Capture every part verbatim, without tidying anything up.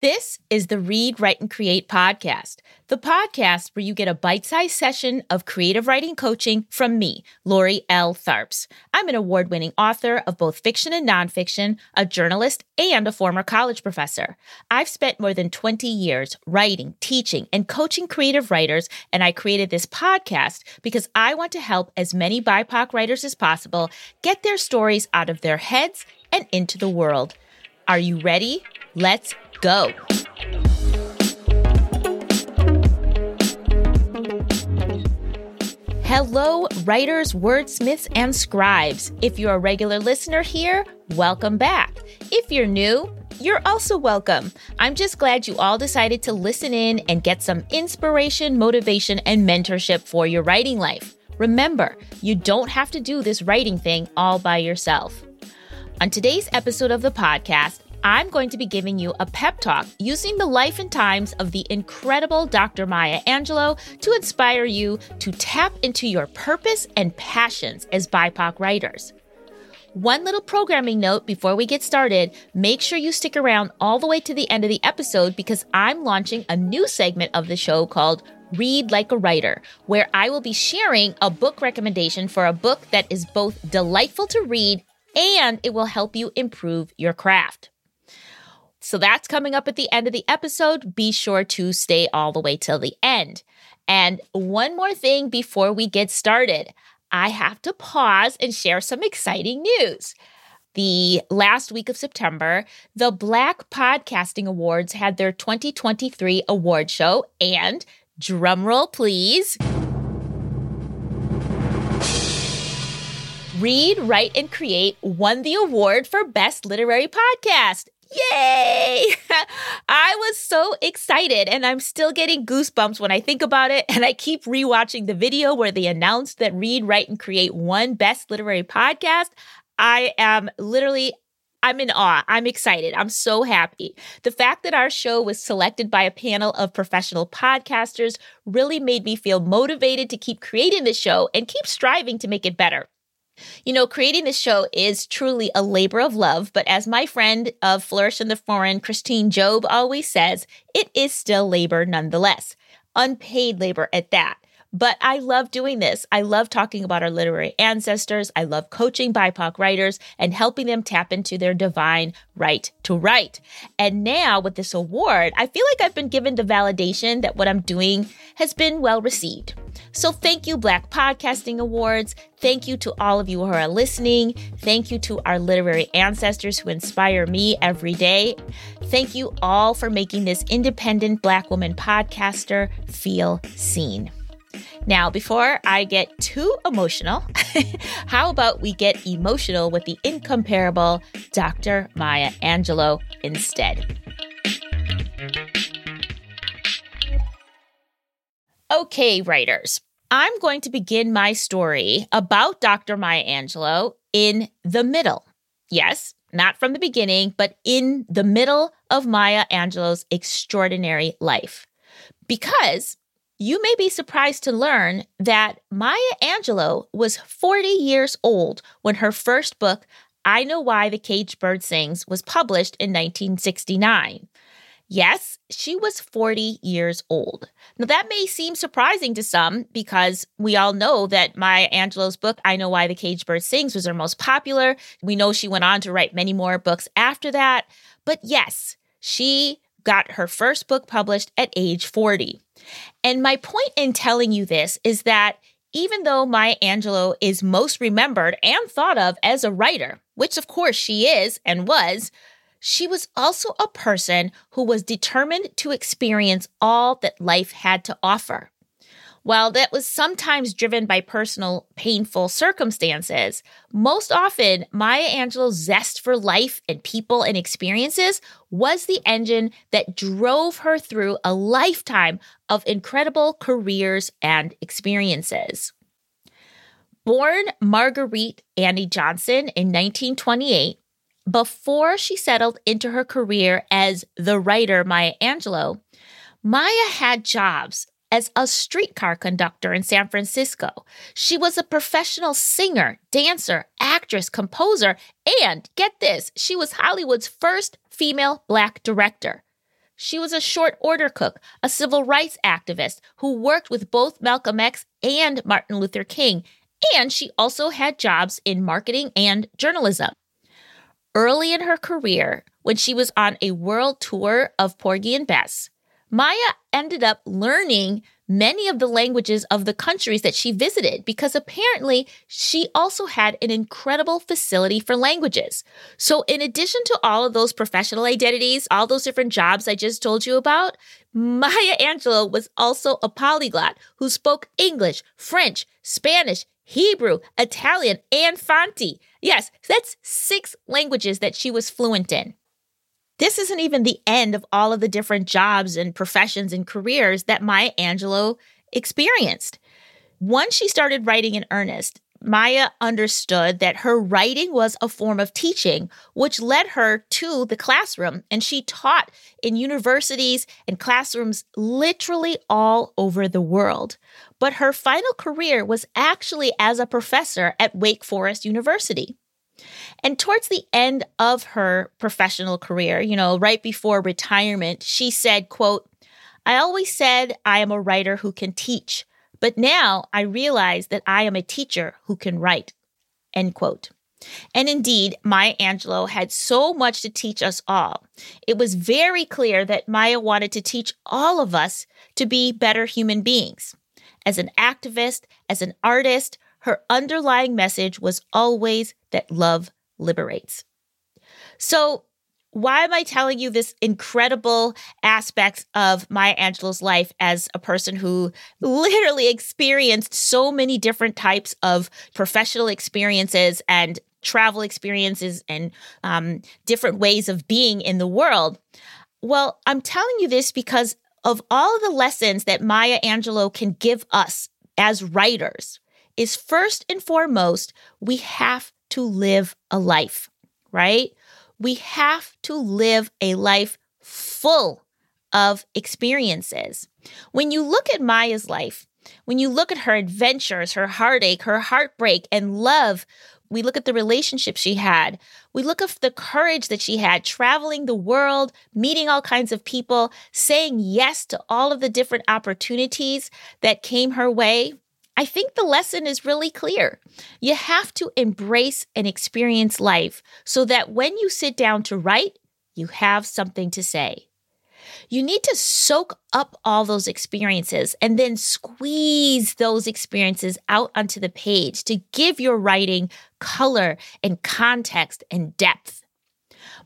This is the Read, Write, and Create podcast, the podcast where you get a bite-sized session of creative writing coaching from me, Lori L. Tharps. I'm an award-winning author of both fiction and nonfiction, a journalist, and a former college professor. I've spent more than twenty years writing, teaching, and coaching creative writers, and I created this podcast because I want to help as many B I P O C writers as possible get their stories out of their heads and into the world. Are you ready? Let's go. Hello, writers, wordsmiths, and scribes. If you're a regular listener here, welcome back. If you're new, you're also welcome. I'm just glad you all decided to listen in and get some inspiration, motivation, and mentorship for your writing life. Remember, you don't have to do this writing thing all by yourself. On today's episode of the podcast, I'm going to be giving you a pep talk using the life and times of the incredible Doctor Maya Angelou to inspire you to tap into your purpose and passions as B I P O C writers. One little programming note before we get started, make sure you stick around all the way to the end of the episode because I'm launching a new segment of the show called Read Like a Writer, where I will be sharing a book recommendation for a book that is both delightful to read and it will help you improve your craft. So that's coming up at the end of the episode. Be sure to stay all the way till the end. And one more thing before we get started, I have to pause and share some exciting news. The last week of September, the Black Podcasting Awards had their twenty twenty-three award show, and drumroll please, Read, Write, and Create won the award for Best Literary Podcast. Yay! I was so excited, and I'm still getting goosebumps when I think about it, and I keep rewatching the video where they announced that Read, Write, and Create won Best Literary Podcast. I am literally, I'm in awe. I'm excited. I'm so happy. The fact that our show was selected by a panel of professional podcasters really made me feel motivated to keep creating this show and keep striving to make it better. You know, creating this show is truly a labor of love, but as my friend of Flourish in the Foreign, Christine Job, always says, it is still labor nonetheless. Unpaid labor at that. But I love doing this. I love talking about our literary ancestors. I love coaching B I P O C writers and helping them tap into their divine right to write. And now with this award, I feel like I've been given the validation that what I'm doing has been well received. So thank you, Black Podcasting Awards. Thank you to all of you who are listening. Thank you to our literary ancestors who inspire me every day. Thank you all for making this independent Black woman podcaster feel seen. Now, before I get too emotional, how about we get emotional with the incomparable Doctor Maya Angelou instead? Okay, writers, I'm going to begin my story about Doctor Maya Angelou in the middle. Yes, not from the beginning, but in the middle of Maya Angelou's extraordinary life. Because you may be surprised to learn that Maya Angelou was forty years old when her first book, I Know Why the Caged Bird Sings, was published in nineteen sixty-nine. Yes, she was forty years old. Now, that may seem surprising to some because we all know that Maya Angelou's book, I Know Why the Caged Bird Sings, was her most popular. We know she went on to write many more books after that. But yes, she got her first book published at age forty. And my point in telling you this is that even though Maya Angelou is most remembered and thought of as a writer, which of course she is and was, she was also a person who was determined to experience all that life had to offer. While that was sometimes driven by personal, painful circumstances, most often Maya Angelou's zest for life and people and experiences was the engine that drove her through a lifetime of incredible careers and experiences. Born Marguerite Annie Johnson in nineteen twenty-eight, before she settled into her career as the writer Maya Angelou, Maya had jobs as a streetcar conductor in San Francisco. She was a professional singer, dancer, actress, composer, and get this, she was Hollywood's first female Black director. She was a short order cook, a civil rights activist who worked with both Malcolm X and Martin Luther King, and she also had jobs in marketing and journalism. Early in her career, when she was on a world tour of Porgy and Bess, Maya ended up learning many of the languages of the countries that she visited because apparently she also had an incredible facility for languages. So in addition to all of those professional identities, all those different jobs I just told you about, Maya Angelou was also a polyglot who spoke English, French, Spanish, Hebrew, Italian, and Fanti. Yes, that's six languages that she was fluent in. This isn't even the end of all of the different jobs and professions and careers that Maya Angelou experienced. Once she started writing in earnest, Maya understood that her writing was a form of teaching, which led her to the classroom. And she taught in universities and classrooms literally all over the world. But her final career was actually as a professor at Wake Forest University. And towards the end of her professional career, you know, right before retirement, she said, quote, "I always said I am a writer who can teach, but now I realize that I am a teacher who can write," end quote. And indeed, Maya Angelou had so much to teach us all. It was very clear that Maya wanted to teach all of us to be better human beings. As an activist, as an artist, her underlying message was always that love liberates. So why am I telling you this incredible aspects of Maya Angelou's life as a person who literally experienced so many different types of professional experiences and travel experiences and um, different ways of being in the world? Well, I'm telling you this because of all of the lessons that Maya Angelou can give us as writers is first and foremost, we have to live a life, right? We have to live a life full of experiences. When you look at Maya's life, when you look at her adventures, her heartache, her heartbreak, and love, we look at the relationships she had. We look at the courage that she had, traveling the world, meeting all kinds of people, saying yes to all of the different opportunities that came her way. I think the lesson is really clear. You have to embrace and experience life so that when you sit down to write, you have something to say. You need to soak up all those experiences and then squeeze those experiences out onto the page to give your writing color and context and depth.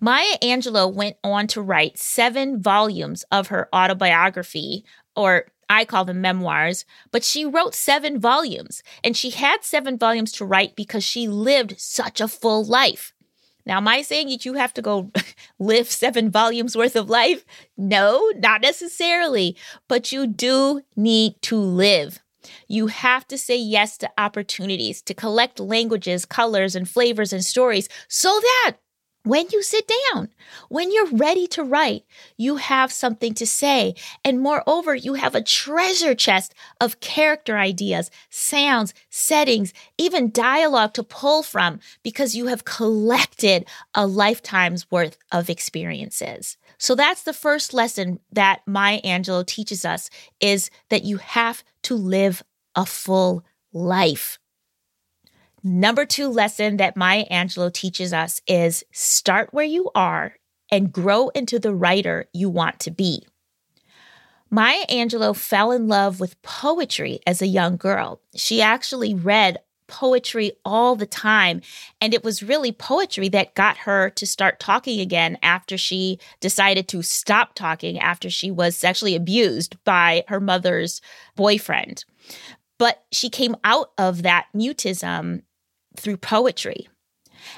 Maya Angelou went on to write seven volumes of her autobiography, or I call them memoirs, but she wrote seven volumes, and she had seven volumes to write because she lived such a full life. Now, am I saying that you have to go live seven volumes worth of life? No, not necessarily, but you do need to live. You have to say yes to opportunities, to collect languages, colors, and flavors and stories so that when you sit down, when you're ready to write, you have something to say. And moreover, you have a treasure chest of character ideas, sounds, settings, even dialogue to pull from because you have collected a lifetime's worth of experiences. So that's the first lesson that Maya Angelou teaches us is that you have to live a full life. Number two lesson that Maya Angelou teaches us is start where you are and grow into the writer you want to be. Maya Angelou fell in love with poetry as a young girl. She actually read poetry all the time, and it was really poetry that got her to start talking again after she decided to stop talking after she was sexually abused by her mother's boyfriend. But she came out of that mutism through poetry.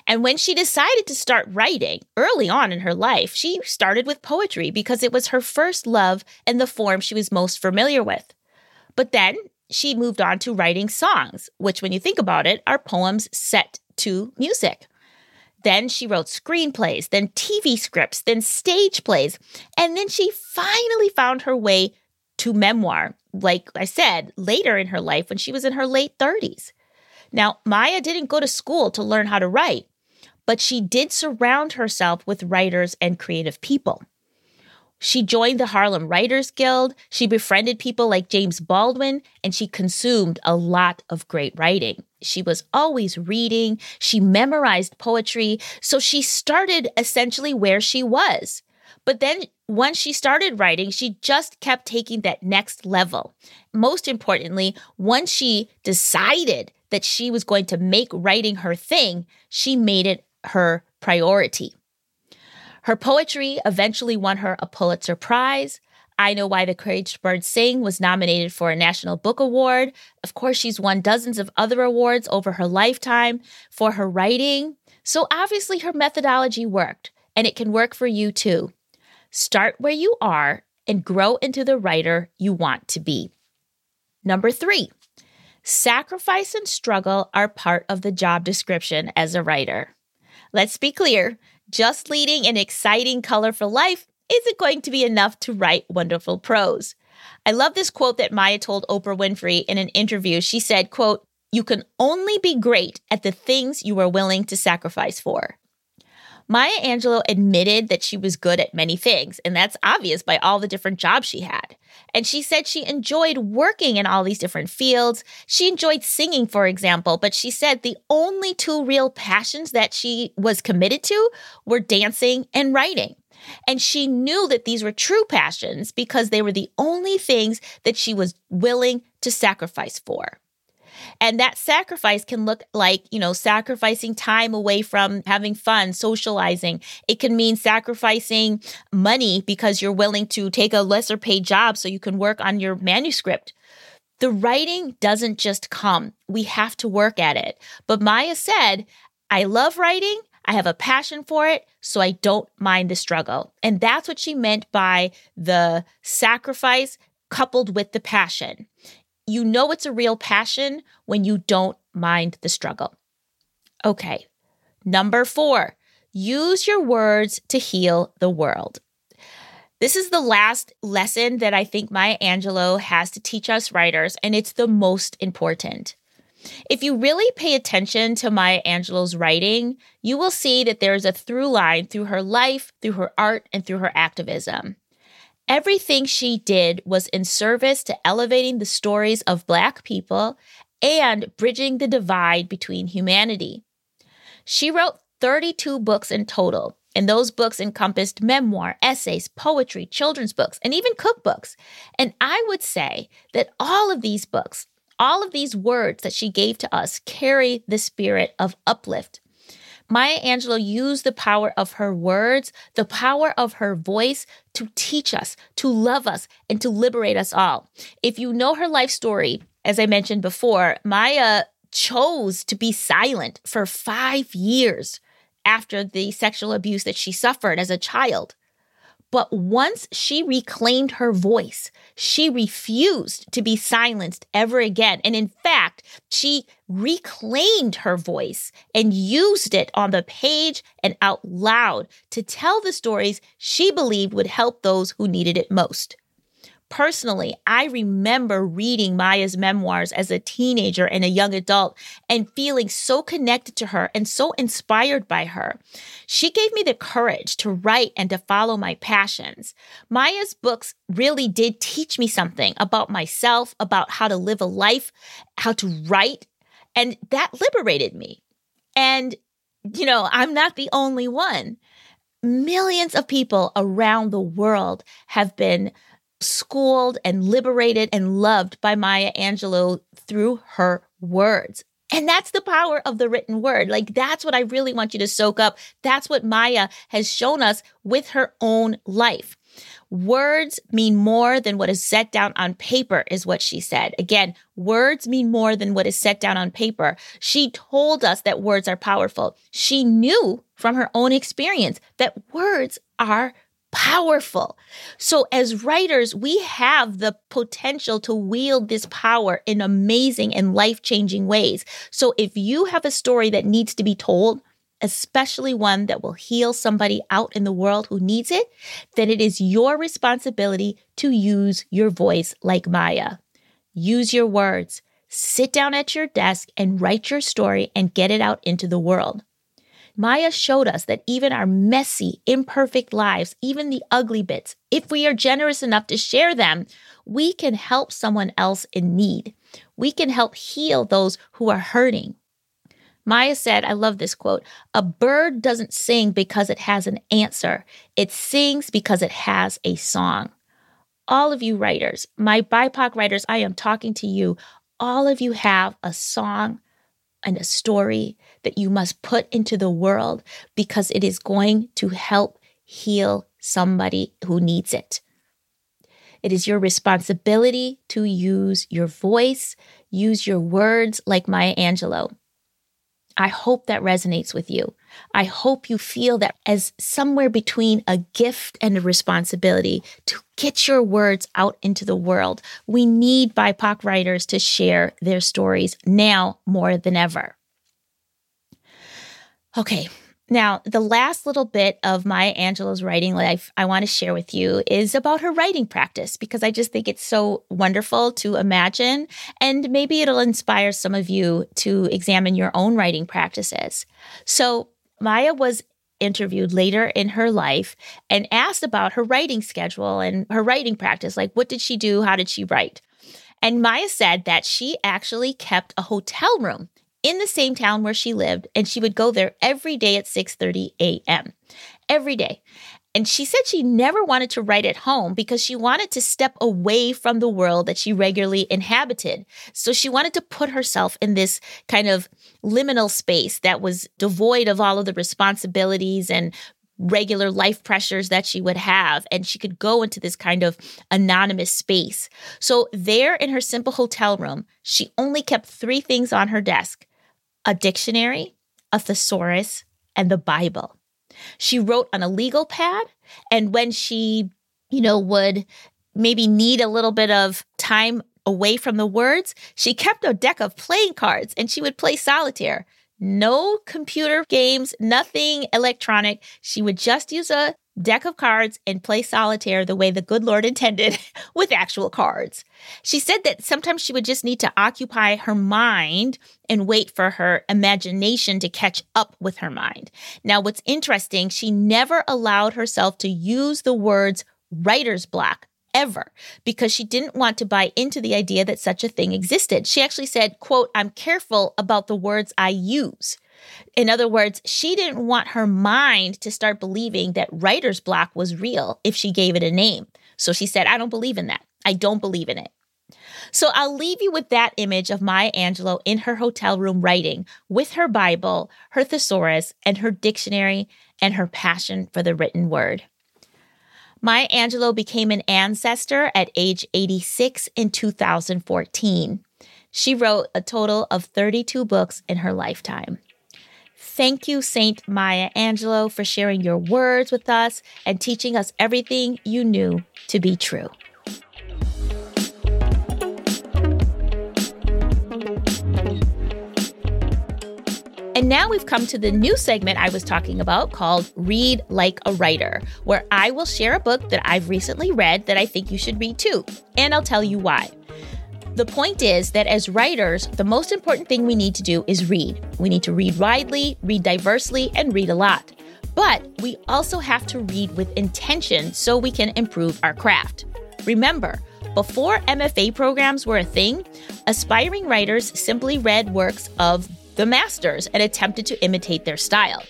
And when she decided to start writing early on in her life, she started with poetry because it was her first love and the form she was most familiar with. But then she moved on to writing songs, which when you think about it, are poems set to music. Then she wrote screenplays, then T V scripts, then stage plays. And then she finally found her way to memoir, like I said, later in her life when she was in her late thirties. Now, Maya didn't go to school to learn how to write, but she did surround herself with writers and creative people. She joined the Harlem Writers Guild, she befriended people like James Baldwin, and she consumed a lot of great writing. She was always reading, she memorized poetry, so she started essentially where she was. But then once she started writing, she just kept taking that next level. Most importantly, once she decided that she was going to make writing her thing, she made it her priority. Her poetry eventually won her a Pulitzer Prize. I Know Why the Caged Bird Sings was nominated for a National Book Award. Of course, she's won dozens of other awards over her lifetime for her writing. So obviously her methodology worked, and it can work for you too. Start where you are and grow into the writer you want to be. Number three, sacrifice and struggle are part of the job description as a writer. Let's be clear. Just leading an exciting, colorful life isn't going to be enough to write wonderful prose. I love this quote that Maya told Oprah Winfrey in an interview. She said, quote, "You can only be great at the things you are willing to sacrifice for." Maya Angelou admitted that she was good at many things, and that's obvious by all the different jobs she had. And she said she enjoyed working in all these different fields. She enjoyed singing, for example, but she said the only two real passions that she was committed to were dancing and writing. And she knew that these were true passions because they were the only things that she was willing to sacrifice for. And that sacrifice can look like, you know, sacrificing time away from having fun, socializing. It can mean sacrificing money because you're willing to take a lesser paid job so you can work on your manuscript. The writing doesn't just come. We have to work at it. But Maya said, I love writing. I have a passion for it, so I don't mind the struggle. And that's what she meant by the sacrifice coupled with the passion. You know it's a real passion when you don't mind the struggle. Okay, number four, use your words to heal the world. This is the last lesson that I think Maya Angelou has to teach us writers, and it's the most important. If you really pay attention to Maya Angelou's writing, you will see that there is a through line through her life, through her art, and through her activism. Everything she did was in service to elevating the stories of Black people and bridging the divide between humanity. She wrote thirty-two books in total, and those books encompassed memoir, essays, poetry, children's books, and even cookbooks. And I would say that all of these books, all of these words that she gave to us carry the spirit of uplift. Maya Angelou used the power of her words, the power of her voice to teach us, to love us, and to liberate us all. If you know her life story, as I mentioned before, Maya chose to be silent for five years after the sexual abuse that she suffered as a child. But once she reclaimed her voice, she refused to be silenced ever again. And in fact, she reclaimed her voice and used it on the page and out loud to tell the stories she believed would help those who needed it most. Personally, I remember reading Maya's memoirs as a teenager and a young adult and feeling so connected to her and so inspired by her. She gave me the courage to write and to follow my passions. Maya's books really did teach me something about myself, about how to live a life, how to write, and that liberated me. And, you know, I'm not the only one. Millions of people around the world have been schooled and liberated and loved by Maya Angelou through her words. And that's the power of the written word. Like, that's what I really want you to soak up. That's what Maya has shown us with her own life. Words mean more than what is set down on paper, is what she said. Again, words mean more than what is set down on paper. She told us that words are powerful. She knew from her own experience that words are powerful. So as writers, we have the potential to wield this power in amazing and life-changing ways. So if you have a story that needs to be told, especially one that will heal somebody out in the world who needs it, then it is your responsibility to use your voice like Maya. Use your words. Sit down at your desk and write your story and get it out into the world. Maya showed us that even our messy, imperfect lives, even the ugly bits, if we are generous enough to share them, we can help someone else in need. We can help heal those who are hurting. Maya said, I love this quote, a bird doesn't sing because it has an answer. It sings because it has a song. All of you writers, my B I P O C writers, I am talking to you. All of you have a song and a story that you must put into the world because it is going to help heal somebody who needs it. It is your responsibility to use your voice, use your words like Maya Angelou. I hope that resonates with you. I hope you feel that as somewhere between a gift and a responsibility to get your words out into the world. We need B I P O C writers to share their stories now more than ever. Okay, now the last little bit of Maya Angelou's writing life I want to share with you is about her writing practice because I just think it's so wonderful to imagine, and maybe it'll inspire some of you to examine your own writing practices. So Maya was interviewed later in her life and asked about her writing schedule and her writing practice, like what did she do, how did she write? And Maya said that she actually kept a hotel room in the same town where she lived, and she would go there every day at six thirty a.m., every day. And she said she never wanted to write at home because she wanted to step away from the world that she regularly inhabited. So she wanted to put herself in this kind of liminal space that was devoid of all of the responsibilities and regular life pressures that she would have, and she could go into this kind of anonymous space. So there in her simple hotel room, she only kept three things on her desk: a dictionary, a thesaurus, and the Bible. She wrote on a legal pad, and when she, you know, would maybe need a little bit of time away from the words, she kept a deck of playing cards, and she would play solitaire. No computer games, nothing electronic. She would just use a deck of cards and play solitaire the way the good Lord intended, with actual cards. She said that sometimes she would just need to occupy her mind and wait for her imagination to catch up with her mind. Now, what's interesting, she never allowed herself to use the words writer's block ever, because she didn't want to buy into the idea that such a thing existed. She actually said, quote, I'm careful about the words I use. In other words, she didn't want her mind to start believing that writer's block was real if she gave it a name. So she said, I don't believe in that. I don't believe in it. So I'll leave you with that image of Maya Angelou in her hotel room writing with her Bible, her thesaurus, and her dictionary, and her passion for the written word. Maya Angelou became an ancestor at age eighty-six in two thousand fourteen. She wrote a total of thirty-two books in her lifetime. Thank you, Saint Maya Angelou, for sharing your words with us and teaching us everything you knew to be true. And now we've come to the new segment I was talking about called Read Like a Writer, where I will share a book that I've recently read that I think you should read too, and I'll tell you why. The point is that as writers, the most important thing we need to do is read. We need to read widely, read diversely, and read a lot. But we also have to read with intention so we can improve our craft. Remember, before M F A programs were a thing, aspiring writers simply read works of the masters and attempted to imitate their style.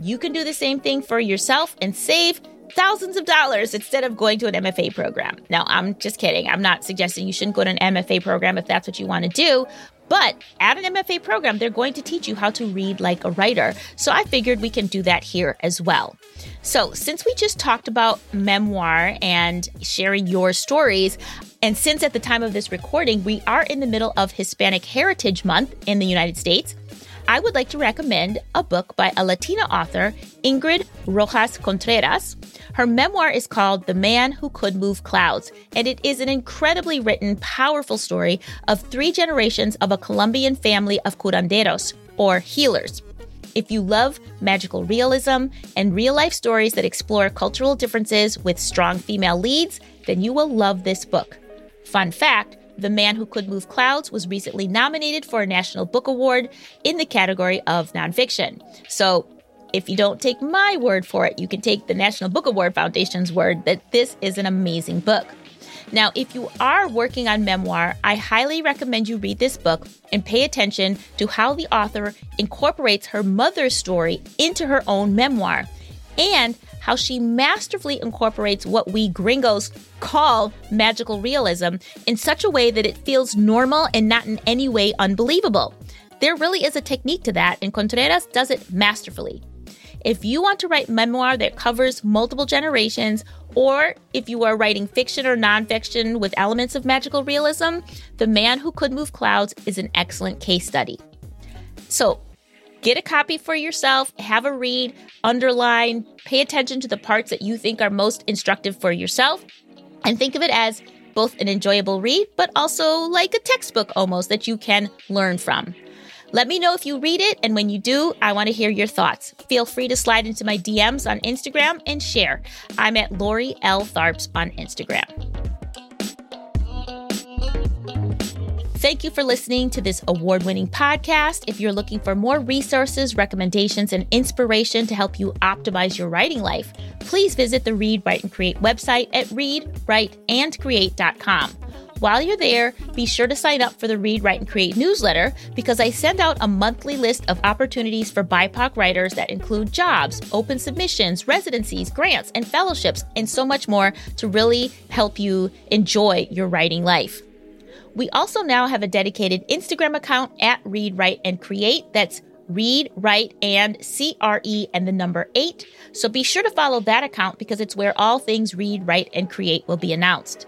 You can do the same thing for yourself and save thousands of dollars instead of going to an M F A program. Now, I'm just kidding. I'm not suggesting you shouldn't go to an M F A program if that's what you want to do. But at an M F A program, they're going to teach you how to read like a writer. So I figured we can do that here as well. So since we just talked about memoir and sharing your stories, and since at the time of this recording, we are in the middle of Hispanic Heritage Month in the United States, I would like to recommend a book by a Latina author, Ingrid Rojas Contreras. Her memoir is called The Man Who Could Move Clouds, and it is an incredibly written, powerful story of three generations of a Colombian family of curanderos, or healers. If you love magical realism and real-life stories that explore cultural differences with strong female leads, then you will love this book. Fun fact, The Man Who Could Move Clouds was recently nominated for a National Book Award in the category of nonfiction. So If you don't take my word for it, you can take the National Book Award Foundation's word that this is an amazing book. Now, if you are working on memoir, I highly recommend you read this book and pay attention to how the author incorporates her mother's story into her own memoir and how she masterfully incorporates what we gringos call magical realism in such a way that it feels normal and not in any way unbelievable. There really is a technique to that, and Contreras does it masterfully. If you want to write memoir that covers multiple generations, or if you are writing fiction or nonfiction with elements of magical realism, The Man Who Could Move Clouds is an excellent case study. So get a copy for yourself, have a read, underline, pay attention to the parts that you think are most instructive for yourself, and think of it as both an enjoyable read, but also like a textbook almost that you can learn from. Let me know if you read it, and when you do, I want to hear your thoughts. Feel free to slide into my D Ms on Instagram and share. I'm at Lori L. Tharps on Instagram. Thank you for listening to this award-winning podcast. If you're looking for more resources, recommendations, and inspiration to help you optimize your writing life, please visit the Read, Write, and Create website at read write and create dot com. While you're there, be sure to sign up for the Read, Write, and Create newsletter because I send out a monthly list of opportunities for B I P O C writers that include jobs, open submissions, residencies, grants, and fellowships, and so much more to really help you enjoy your writing life. We also now have a dedicated Instagram account at Read, Write, and Create. That's Read, Write, and C R E and the number eight. So be sure to follow that account because it's where all things Read, Write, and Create will be announced.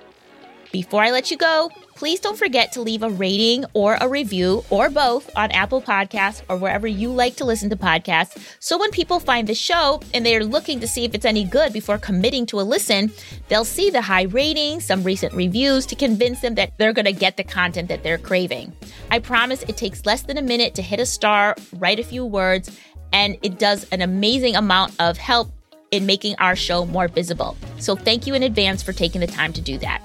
Before I let you go, please don't forget to leave a rating or a review or both on Apple Podcasts or wherever you like to listen to podcasts. So when people find the show and they're looking to see if it's any good before committing to a listen, they'll see the high rating, some recent reviews to convince them that they're going to get the content that they're craving. I promise it takes less than a minute to hit a star, write a few words, and it does an amazing amount of help in making our show more visible. So thank you in advance for taking the time to do that.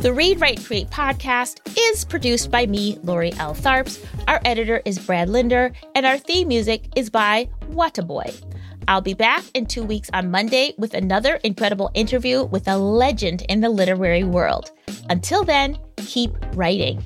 The Read, Write, Create podcast is produced by me, Lori L. Tharps. Our editor is Brad Linder, and our theme music is by Whataboy. I'll be back in two weeks on Monday with another incredible interview with a legend in the literary world. Until then, keep writing.